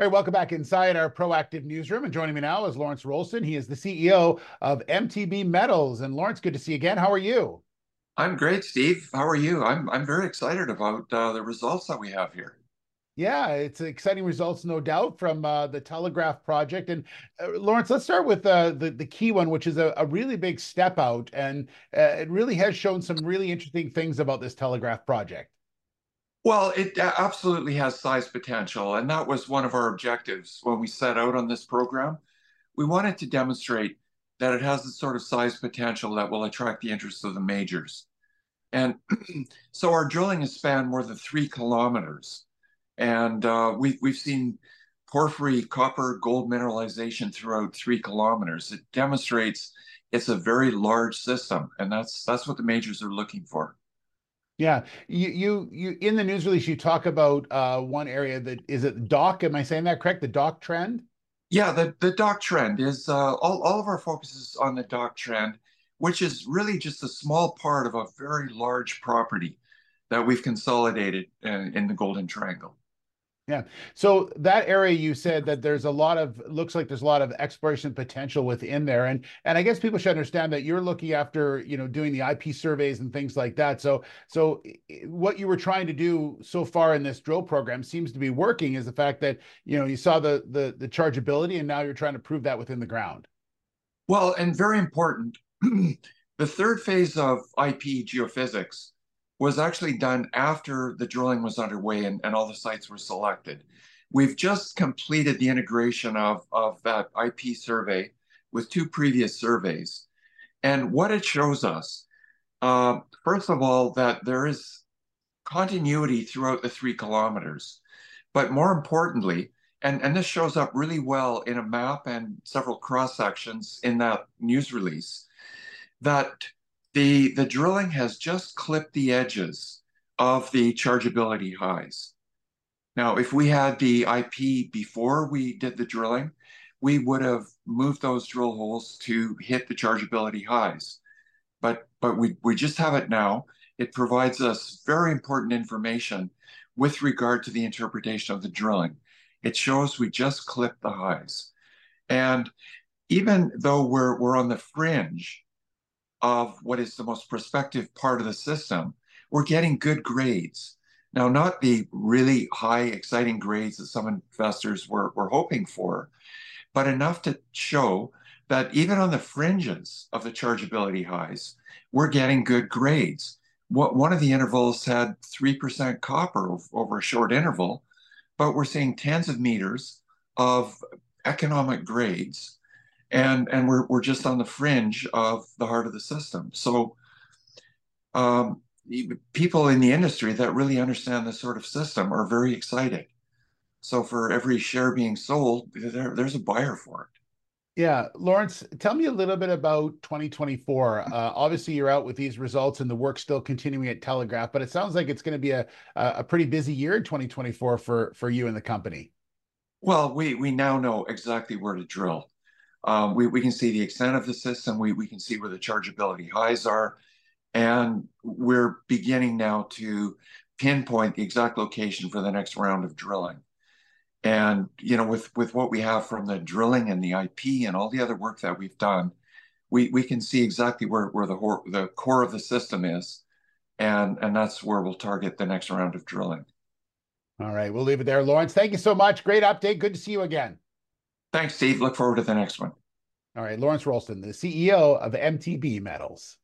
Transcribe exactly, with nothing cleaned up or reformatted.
All right, welcome back inside our Proactive Newsroom. And joining me now is Lawrence Roulston. He is the C E O of M T B Metals. And Lawrence, good to see you again. How are you? I'm great, Steve. How are you? I'm, I'm very excited about uh, the results that we have here. Yeah, it's exciting results, no doubt, from uh, the Telegraph Project. And uh, Lawrence, let's start with uh, the, the key one, which is a, a really big step out. And uh, it really has shown some really interesting things about this Telegraph Project. Well, it absolutely has size potential, and that was one of our objectives when we set out on this program. We wanted to demonstrate that it has the sort of size potential that will attract the interest of the majors. And so our drilling has spanned more than three kilometers, and uh, we, we've seen porphyry, copper, gold mineralization throughout three kilometers. It demonstrates it's a very large system, and that's that's what the majors are looking for. Yeah, you, you you in the news release you talk about uh, one area that is it Dok. Am I saying that correct? The Dok Trend. Yeah, the the Dok Trend is uh, all all of our focus is on the Dok Trend, which is really just a small part of a very large property that we've consolidated in, in the Golden Triangle. Yeah, so that area you said that there's a lot of looks like there's a lot of exploration potential within there, and and I guess people should understand that you're looking after you know doing the I P surveys and things like that. So so what you were trying to do so far in this drill program seems to be working. Is the fact that you know you saw the the the chargeability and now you're trying to prove that within the ground. Well, and very important, the third phase of I P geophysics was actually done after the drilling was underway and, and all the sites were selected. We've just completed the integration of, of that I P survey with two previous surveys. And what it shows us, uh, first of all, that there is continuity throughout the three kilometers. But more importantly, and, and this shows up really well in a map and several cross-sections in that news release, that The, the drilling has just clipped the edges of the chargeability highs. Now, if we had the I P before we did the drilling, we would have moved those drill holes to hit the chargeability highs. But, but we, we just have it now. It provides us very important information with regard to the interpretation of the drilling. It shows we just clipped the highs. And even though we're, we're on the fringe of what is the most prospective part of the system, we're getting good grades. Now, not the really high, exciting grades that some investors were, were hoping for, but enough to show that even on the fringes of the chargeability highs, we're getting good grades. What, one of the intervals had three percent copper over a short interval, but we're seeing tens of meters of economic grades. And, and we're, we're just on the fringe of the heart of the system. So um, people in the industry that really understand this sort of system are very excited. So for every share being sold, there, there's a buyer for it. Yeah. Lawrence, tell me a little bit about twenty twenty-four. Uh, obviously, you're out with these results and the work still continuing at Telegraph, but it sounds like it's going to be a, a pretty busy year in twenty twenty-four for, for you and the company. Well, we, we now know exactly where to drill. Um, we, we can see the extent of the system, we, we can see where the chargeability highs are, and we're beginning now to pinpoint the exact location for the next round of drilling. And, you know, with, with what we have from the drilling and the I P and all the other work that we've done, we, we can see exactly where, where the, the core of the system is, and, and that's where we'll target the next round of drilling. All right, we'll leave it there, Lawrence. Thank you so much. Great update. Good to see you again. Thanks, Steve. Look forward to the next one. All right. Lawrence Roulston, the C E O of M T B Metals.